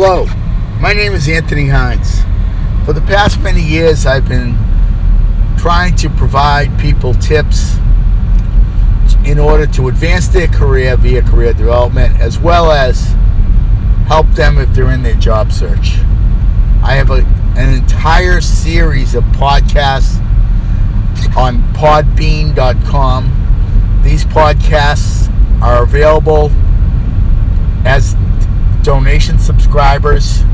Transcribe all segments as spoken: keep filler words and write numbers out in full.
Hello, my name is Anthony Hines. For the past many years, I've been trying to provide people tips in order to advance their career via career development, as well as help them if they're in their job search. I have a, an entire series of podcasts on podbean dot com. These podcasts are available as donation subscribers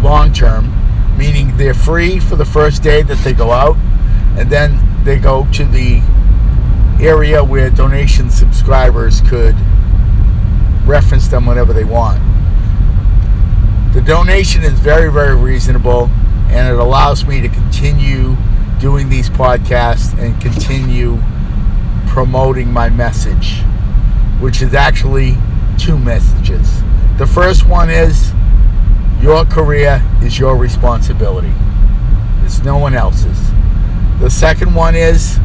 long term, meaning they're free for the first day that they go out, and then they go to the area where donation subscribers could reference them whenever they want. The donation is very, very reasonable, and it allows me to continue doing these podcasts and continue promoting my message, which is actually two messages. The first one is, your career is your responsibility. It's no one else's. The second one is,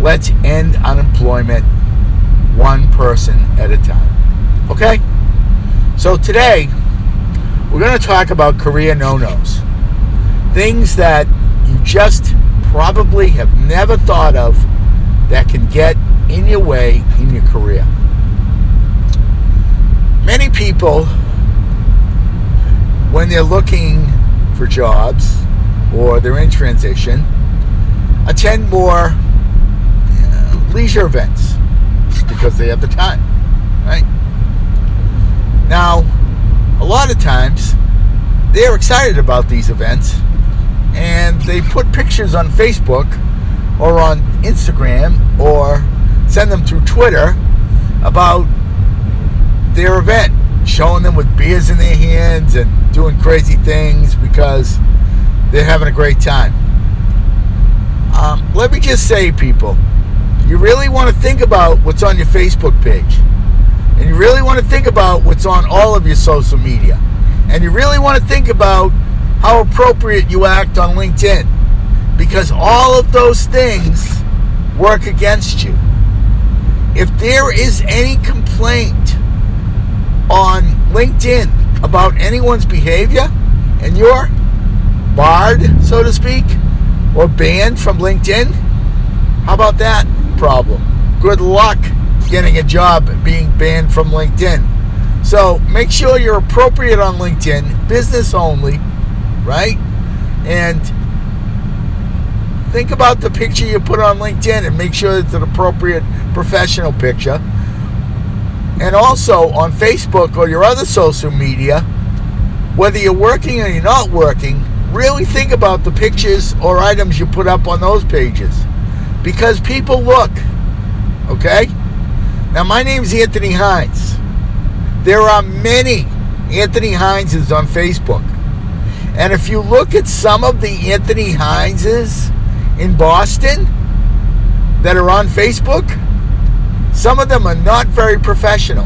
let's end unemployment one person at a time. Okay? So today, we're going to talk about career no-nos. Things that you just probably have never thought of that can get in your way in your career. Many people, when they're looking for jobs or they're in transition, attend more uh, leisure events because they have the time, right? Now, a lot of times, they're excited about these events and they put pictures on Facebook or on Instagram or send them through Twitter about their event, showing them with beers in their hands and doing crazy things because they're having a great time. Um, let me just say, people, you really want to think about what's on your Facebook page, and you really want to think about what's on all of your social media, and you really want to think about how appropriate you act on LinkedIn, because all of those things work against you. If there is any complaint on LinkedIn about anyone's behavior and you're barred, so to speak, or banned from LinkedIn, how about that problem? Good luck getting a job being banned from LinkedIn. So make sure you're appropriate on LinkedIn, business only, right? And think about the picture you put on LinkedIn and make sure it's an appropriate professional picture. And also on Facebook or your other social media, whether you're working or you're not working, really think about the pictures or items you put up on those pages, because people look, okay? Now, my name's Anthony Hines. There are many Anthony Hineses on Facebook. And if you look at some of the Anthony Hineses in Boston that are on Facebook, some of them are not very professional.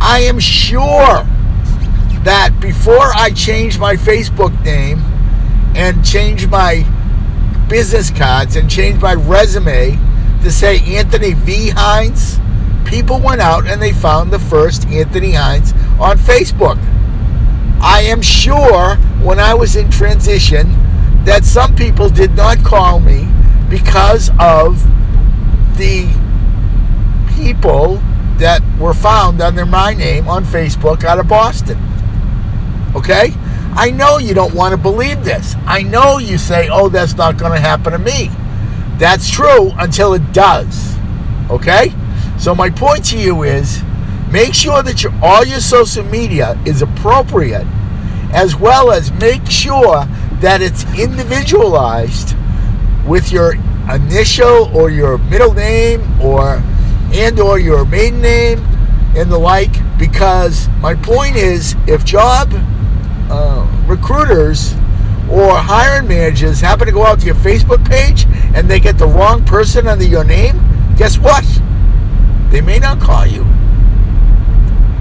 I am sure that before I changed my Facebook name and changed my business cards and changed my resume to say Anthony V. Hines, people went out and they found the first Anthony Hines on Facebook. I am sure when I was in transition that some people did not call me because of the people that were found under my name on Facebook out of Boston. Okay? I know you don't want to believe this. I know you say, oh, that's not going to happen to me. That's true until it does. Okay? So my point to you is, make sure that your, all your social media is appropriate, as well as make sure that it's individualized with your initial or your middle name or and or your maiden name and the like, because my point is, if job uh, recruiters or hiring managers happen to go out to your Facebook page and they get the wrong person under your name, guess what? They may not call you.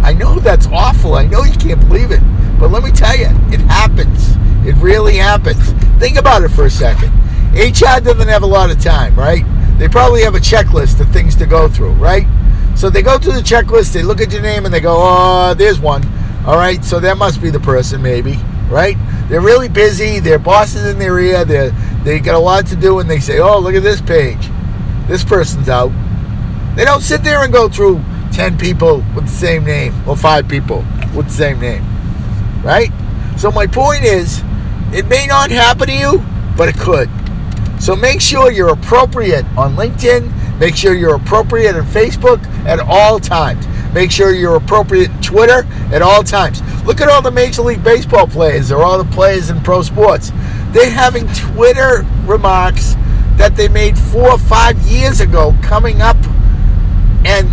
I know that's awful. I know you can't believe it. But let me tell you, it happens. It really happens. Think about it for a second. H R doesn't have a lot of time, right? They probably have a checklist of things to go through, right? So they go through the checklist, they look at your name, and they go, oh, there's one. All right, so that must be the person, maybe, right? They're really busy. Their boss is in their ear. They they got a lot to do, and they say, "Oh, look at this page. This person's out." They don't sit there and go through ten people with the same name or five people with the same name, right? So my point is, it may not happen to you, but it could. So make sure you're appropriate on LinkedIn. Make sure you're appropriate on Facebook at all times. Make sure you're appropriate on Twitter at all times. Look at all the Major League Baseball players or all the players in pro sports. They're having Twitter remarks that they made four or five years ago coming up and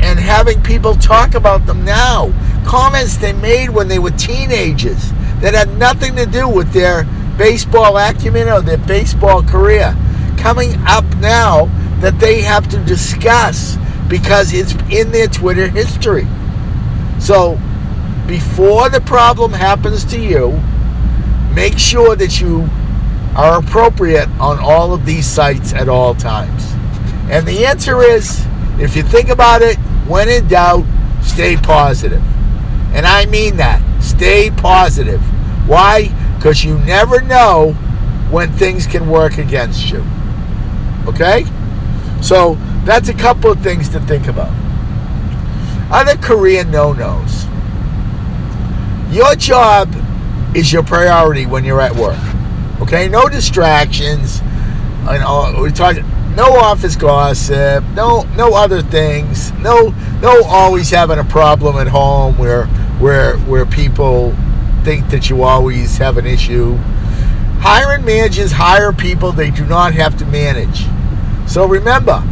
and having people talk about them now. Comments they made when they were teenagers that had nothing to do with their baseball acumen or their baseball career coming up now that they have to discuss because it's in their Twitter history. So before the problem happens to you, make sure that you are appropriate on all of these sites at all times. And the answer is, if you think about it, when in doubt, stay positive. And I mean that. Stay positive. Why? Because you never know when things can work against you. Okay? So that's a couple of things to think about. Other career no-nos. Your job is your priority when you're at work. Okay? No distractions. And all, we're talking, no office gossip. No, no other things. No, no always having a problem at home where where where people think that you always have an issue. Hiring managers hire people they do not have to manage. So remember,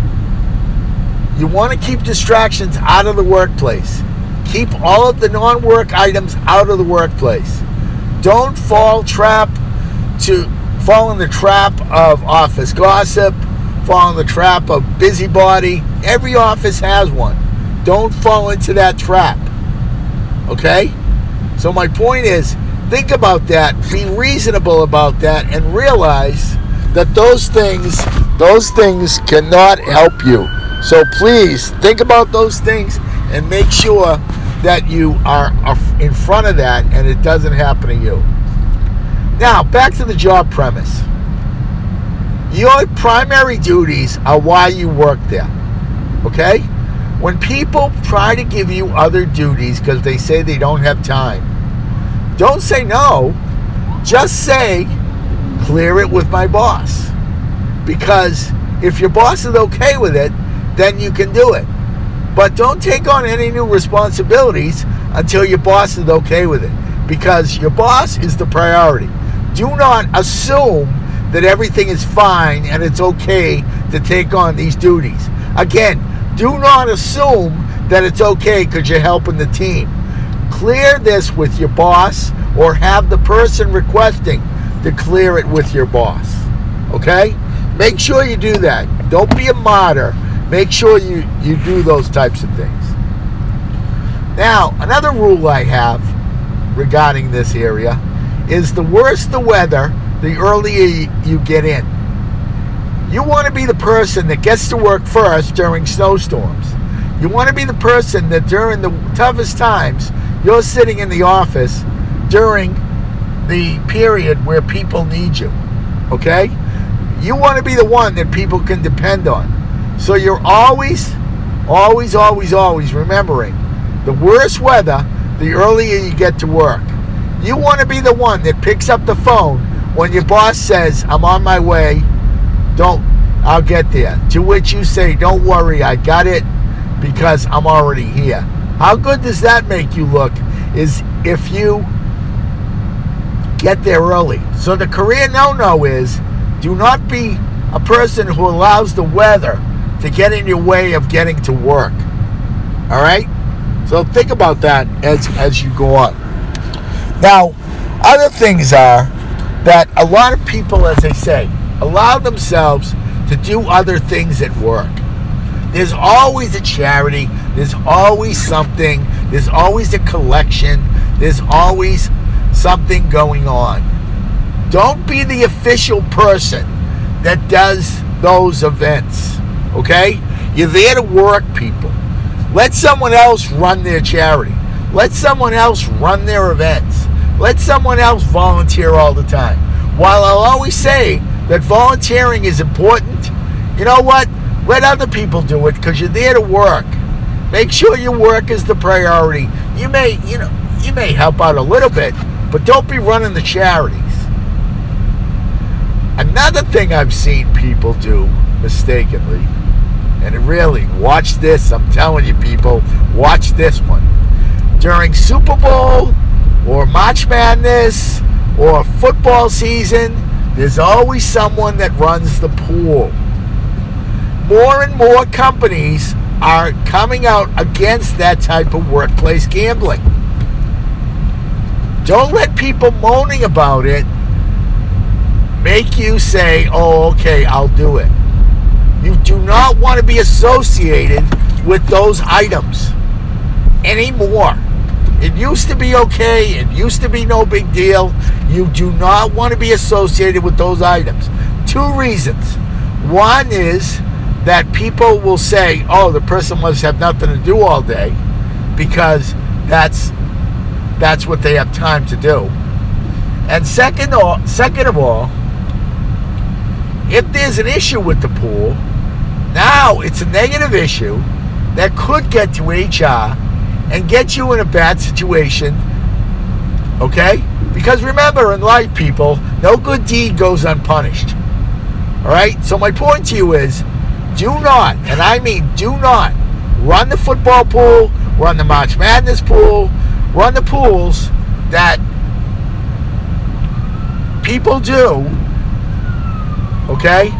you want to keep distractions out of the workplace. Keep all of the non-work items out of the workplace. Don't fall trap to fall in the trap of office gossip, fall in the trap of busybody. Every office has one. Don't fall into that trap. Okay? So my point is, think about that, be reasonable about that, and realize that those things, those things cannot help you. So please, think about those things and make sure that you are in front of that and it doesn't happen to you. Now, back to the job premise. Your primary duties are why you work there, okay? When people try to give you other duties because they say they don't have time, don't say no. Just say, clear it with my boss. Because if your boss is okay with it, then you can do it. But don't take on any new responsibilities until your boss is okay with it. Because your boss is the priority. Do not assume that everything is fine and it's okay to take on these duties. Again, do not assume that it's okay because you're helping the team. Clear this with your boss or have the person requesting to clear it with your boss. Okay? Make sure you do that. Don't be a martyr. Make sure you, you do those types of things. Now, another rule I have regarding this area is the worse the weather, the earlier you get in. You want to be the person that gets to work first during snowstorms. You want to be the person that during the toughest times, you're sitting in the office during the period where people need you, okay? You want to be the one that people can depend on. So you're always, always, always, always remembering the worse weather, the earlier you get to work. You want to be the one that picks up the phone when your boss says, "I'm on my way, don't, I'll get there." To which you say, "Don't worry, I got it because I'm already here." How good does that make you look is if you get there early. So the career no-no is, do not be a person who allows the weather to get in your way of getting to work. All right? So think about that as, as you go on. Now, other things are that a lot of people, as they say, allow themselves to do other things at work. There's always a charity. There's always something. There's always a collection. There's always something going on. Don't be the official person that does those events, okay? You're there to work, people. Let someone else run their charity. Let someone else run their events. Let someone else volunteer all the time. While I'll always say that volunteering is important, you know what? Let other people do it because you're there to work. Make sure your work is the priority. You may, you know, you may help out a little bit, but don't be running the charities. Another thing I've seen people do mistakenly, and it really, watch this, I'm telling you people, watch this one. During Super Bowl or March Madness or football season, there's always someone that runs the pool. More and more companies are coming out against that type of workplace gambling. Don't let people moaning about it make you say, oh, okay, I'll do it. You do not want to be associated with those items anymore. It used to be okay. It used to be no big deal. You do not want to be associated with those items. Two reasons. One is that people will say, oh, the person must have nothing to do all day because that's that's what they have time to do. And second, or, second of all, if there's an issue with the pool, now it's a negative issue that could get to H R and get you in a bad situation, okay? Because remember, in life, people, no good deed goes unpunished, all right? So my point to you is, do not, and I mean do not, run the football pool, run the March Madness pool, run the pools that people do, okay?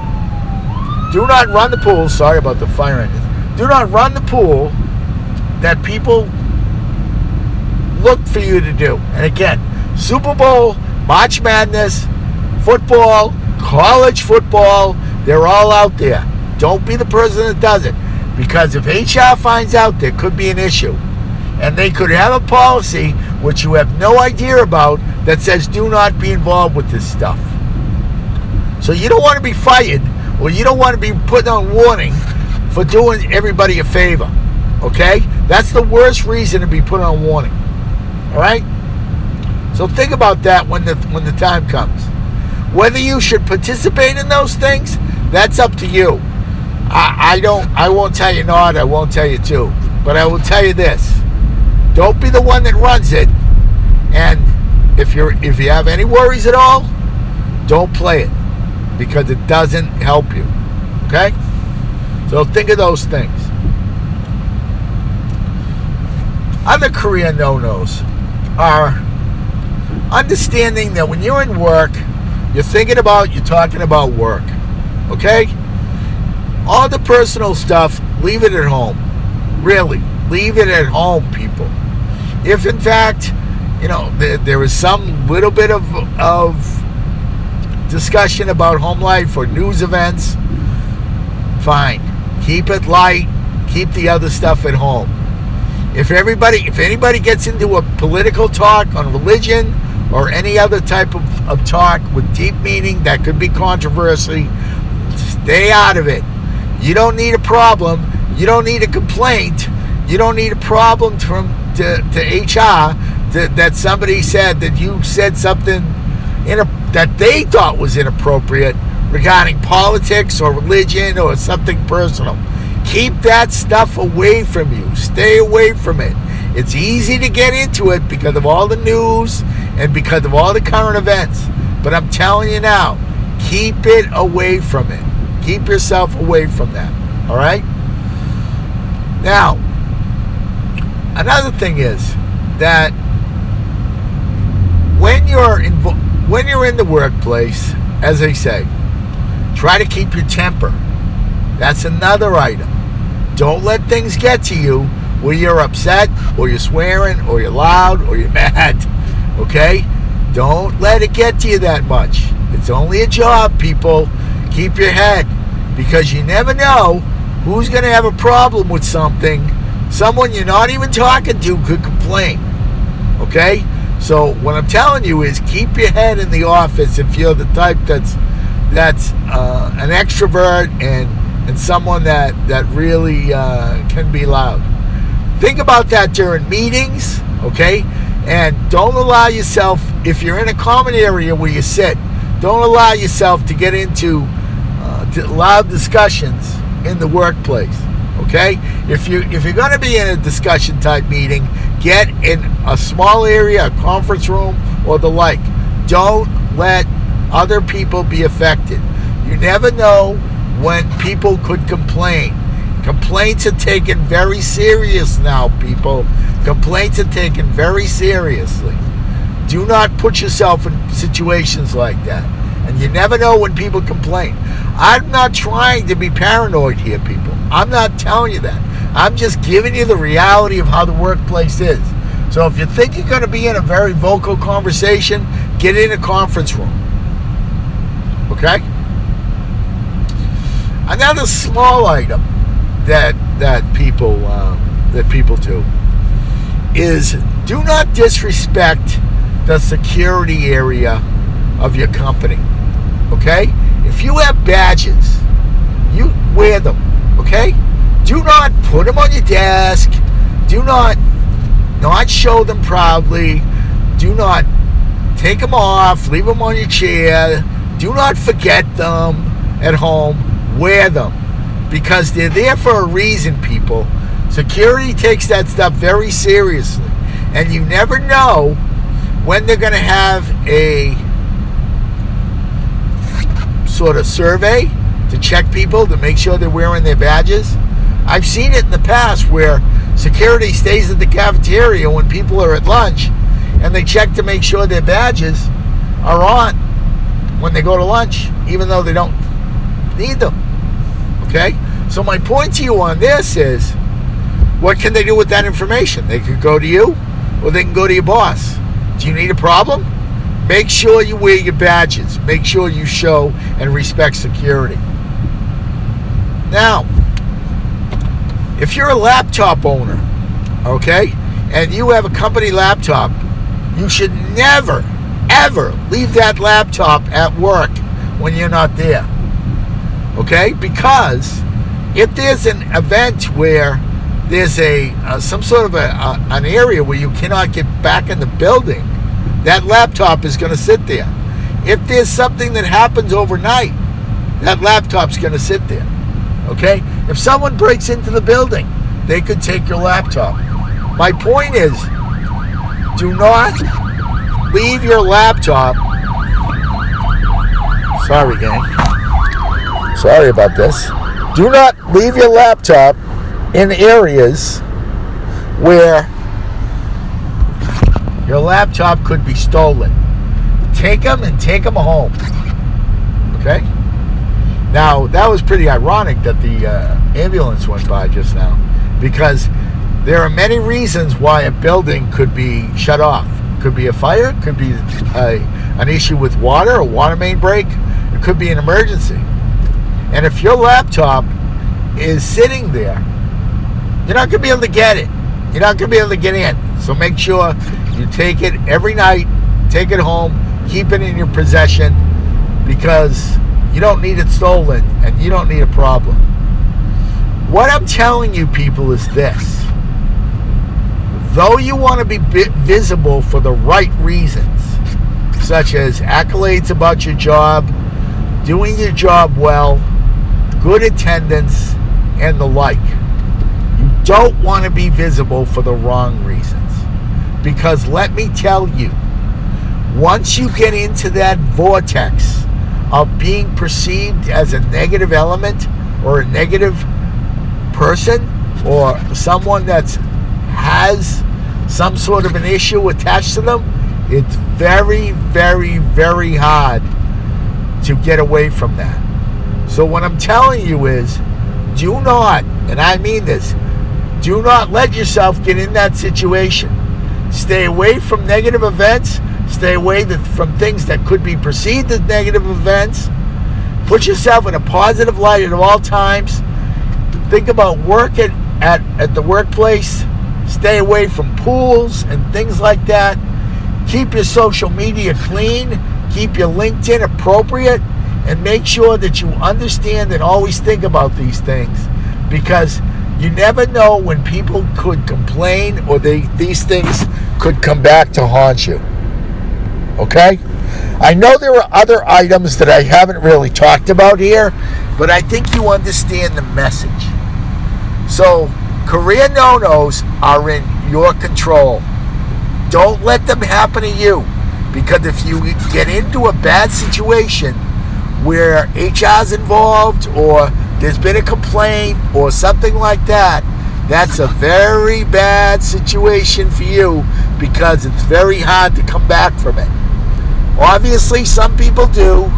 Do not run the pool. Sorry about the fire engine. Do not run the pool that people look for you to do. And again, Super Bowl, March Madness, football, college football, they're all out there. Don't be the person that does it, because if H R finds out, there could be an issue. And they could have a policy, which you have no idea about, that says do not be involved with this stuff. So you don't want to be fired, or you don't want to be put on warning for doing everybody a favor, okay? That's the worst reason to be put on warning, all right? So think about that when the, when the time comes. Whether you should participate in those things, that's up to you. I, I don't, I won't tell you not, I won't tell you to, but I will tell you this. Don't be the one that runs it, and if you're, if you have any worries at all, don't play it, because it doesn't help you, okay? So think of those things. Other career no-nos are understanding that when you're in work, you're thinking about, you're talking about work, okay? All the personal stuff, leave it at home. Really, leave it at home, people. If, in fact, you know, there, there is some little bit of, of discussion about home life or news events, fine. Keep it light. Keep the other stuff at home. If everybody, if anybody gets into a political talk on religion or any other type of, of talk with deep meaning that could be controversy, stay out of it. You don't need a problem. You don't need a complaint. You don't need a problem from to, to H R to, that somebody said that you said something in a, that they thought was inappropriate regarding politics or religion or something personal. Keep that stuff away from you. Stay away from it. It's easy to get into it because of all the news and because of all the current events. But I'm telling you now, keep it away from it. Keep yourself away from that, all right? Now, another thing is that when you're in, when you're in the workplace, as they say, try to keep your temper. That's another item. Don't let things get to you where you're upset, or you're swearing, or you're loud, or you're mad, okay? Don't let it get to you that much. It's only a job, people. Keep your head, because you never know who's going to have a problem with something. Someone you're not even talking to could complain, okay? So what I'm telling you is keep your head in the office if you're the type that's that's uh, an extrovert and, and someone that, that really uh, can be loud. Think about that during meetings. okay? And don't allow yourself, if you're in a common area where you sit, don't allow yourself to get into uh, loud discussions in the workplace, okay? If, you, if you're going to be in a discussion type meeting, get in a small area, a conference room, or the like. Don't let other people be affected. You never know when people could complain. Complaints are taken very serious now, people. Complaints are taken very seriously. Do not put yourself in situations like that. And you never know when people complain. I'm not trying to be paranoid here, people. I'm not telling you that. I'm just giving you the reality of how the workplace is. So if you think you're going to be in a very vocal conversation, get in a conference room. Okay? Another small item that that people uh, that people do is do not disrespect the security area of your company. Okay? If you have badges, you wear them. Okay? Do not put them on your desk. Do not not show them proudly. Do not take them off. Leave them on your chair. Do not forget them at home. Wear them. Because they're there for a reason, people. Security takes that stuff very seriously. And you never know when they're going to have a sort of survey to check people to make sure they're wearing their badges. I've seen it in the past where security stays at the cafeteria when people are at lunch and they check to make sure their badges are on when they go to lunch, even though they don't need them. Okay? So my point to you on this is, what can they do with that information? They could go to you, or they can go to your boss. Do you need a problem? Make sure you wear your badges. Make sure you show and respect security. Now, if you're a laptop owner, okay, and you have a company laptop, you should never, ever leave that laptop at work when you're not there. Okay? Because if there's an event where there's a uh, some sort of a, a, an area where you cannot get back in the building, that laptop is going to sit there. If there's something that happens overnight, that laptop's going to sit there. Okay? If someone breaks into the building, they could take your laptop. My point is, do not leave your laptop. Sorry, gang. Sorry about this. Do not leave your laptop in areas where your laptop could be stolen. Take them and take them home. Okay? Now, that was pretty ironic that the uh, ambulance went by just now, because there are many reasons why a building could be shut off. Could be a fire, could be a, an issue with water, a water main break, it could be an emergency. And if your laptop is sitting there, you're not going to be able to get it. You're not going to be able to get in. So make sure you take it every night, take it home, keep it in your possession, because you don't need it stolen and you don't need a problem. What I'm telling you, people, is this. Though you want to be visible for the right reasons, such as accolades about your job, doing your job well, good attendance, and the like, you don't want to be visible for the wrong reasons. Because let me tell you, once you get into that vortex of being perceived as a negative element or a negative person or someone that has some sort of an issue attached to them, it's very, very, very hard to get away from that. So what I'm telling you is, do not, and I mean this, do not let yourself get in that situation. Stay away from negative events. Stay away from things that could be perceived as negative events. Put yourself in a positive light at all times. Think about work at, at, at the workplace. Stay away from pools and things like that. Keep your social media clean. Keep your LinkedIn appropriate. And make sure that you understand and always think about these things, because You never know when people could complain or they these things could come back to haunt you. Okay? I know there are other items that I haven't really talked about here, but I think you understand the message. So, career no-nos are in your control. Don't let them happen to you, because if you get into a bad situation where H R is involved or there's been a complaint or something like that, that's a very bad situation for you, because it's very hard to come back from it. Obviously, some people do,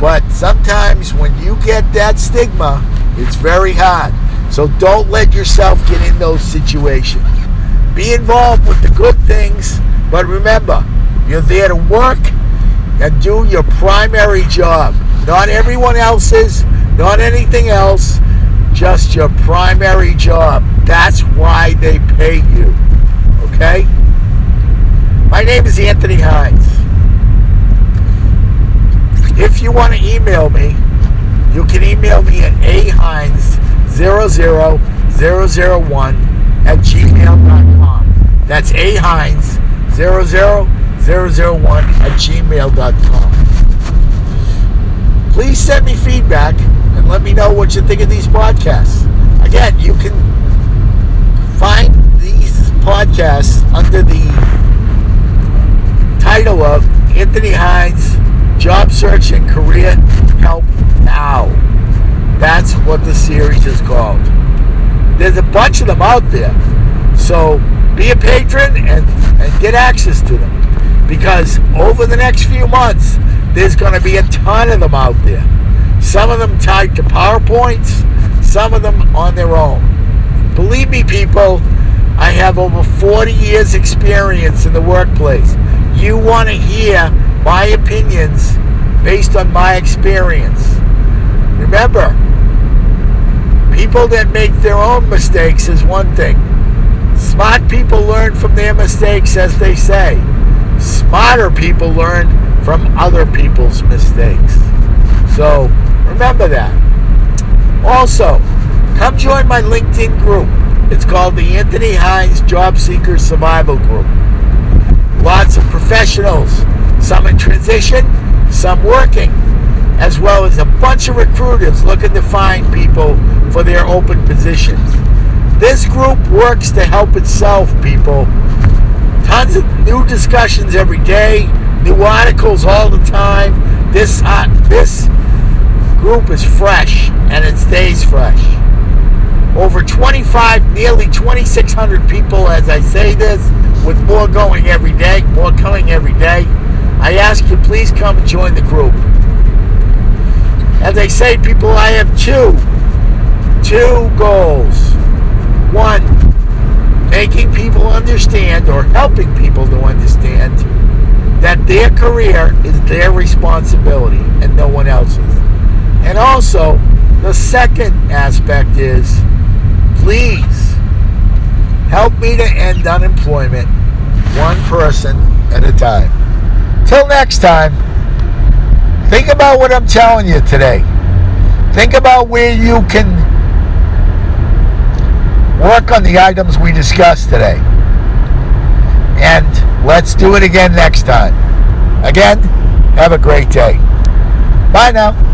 but sometimes when you get that stigma, it's very hard. So don't let yourself get in those situations. Be involved with the good things, but remember, you're there to work and do your primary job. Not everyone else's, not anything else, just your primary job. That's why they pay you, okay? My name is Anthony Hines. If you want to email me, you can email me at a hines zero zero zero zero one at gmail dot com. That's a hines zero zero zero zero one at gmail dot com. Please send me feedback and let me know what you think of these podcasts. Again, you can find these podcasts under the title of Anthony Hines Job Search and Career Help Now. That's what the series is called. There's a bunch of them out there. So be a patron and, and get access to them. Because over the next few months, there's going to be a ton of them out there. Some of them tied to PowerPoints, some of them on their own. Believe me, people, I have over forty years experience in the workplace. You want to hear my opinions based on my experience. Remember, people that make their own mistakes is one thing. Smart people learn from their mistakes, as they say. Smarter people learn from other people's mistakes. So, remember that. Also, come join my LinkedIn group. It's called the Anthony Hines Job Seekers Survival Group. Lots of professionals. Some in transition, some working, as well as a bunch of recruiters looking to find people for their open positions. This group works to help itself, people. Tons of new discussions every day, new articles all the time. This, uh, this group is fresh, and it stays fresh. Over twenty-five, nearly twenty-six hundred people, as I say this, with more going every day, more coming every day. I ask you, please come and join the group. As I say, people, I have two, two goals. One, making people understand, or helping people to understand, that their career is their responsibility and no one else's. And also, the second aspect is, please help me to end unemployment one person at a time. Till next time, think about what I'm telling you today. Think about where you can work on the items we discussed today. And let's do it again next time. Again, have a great day. Bye now.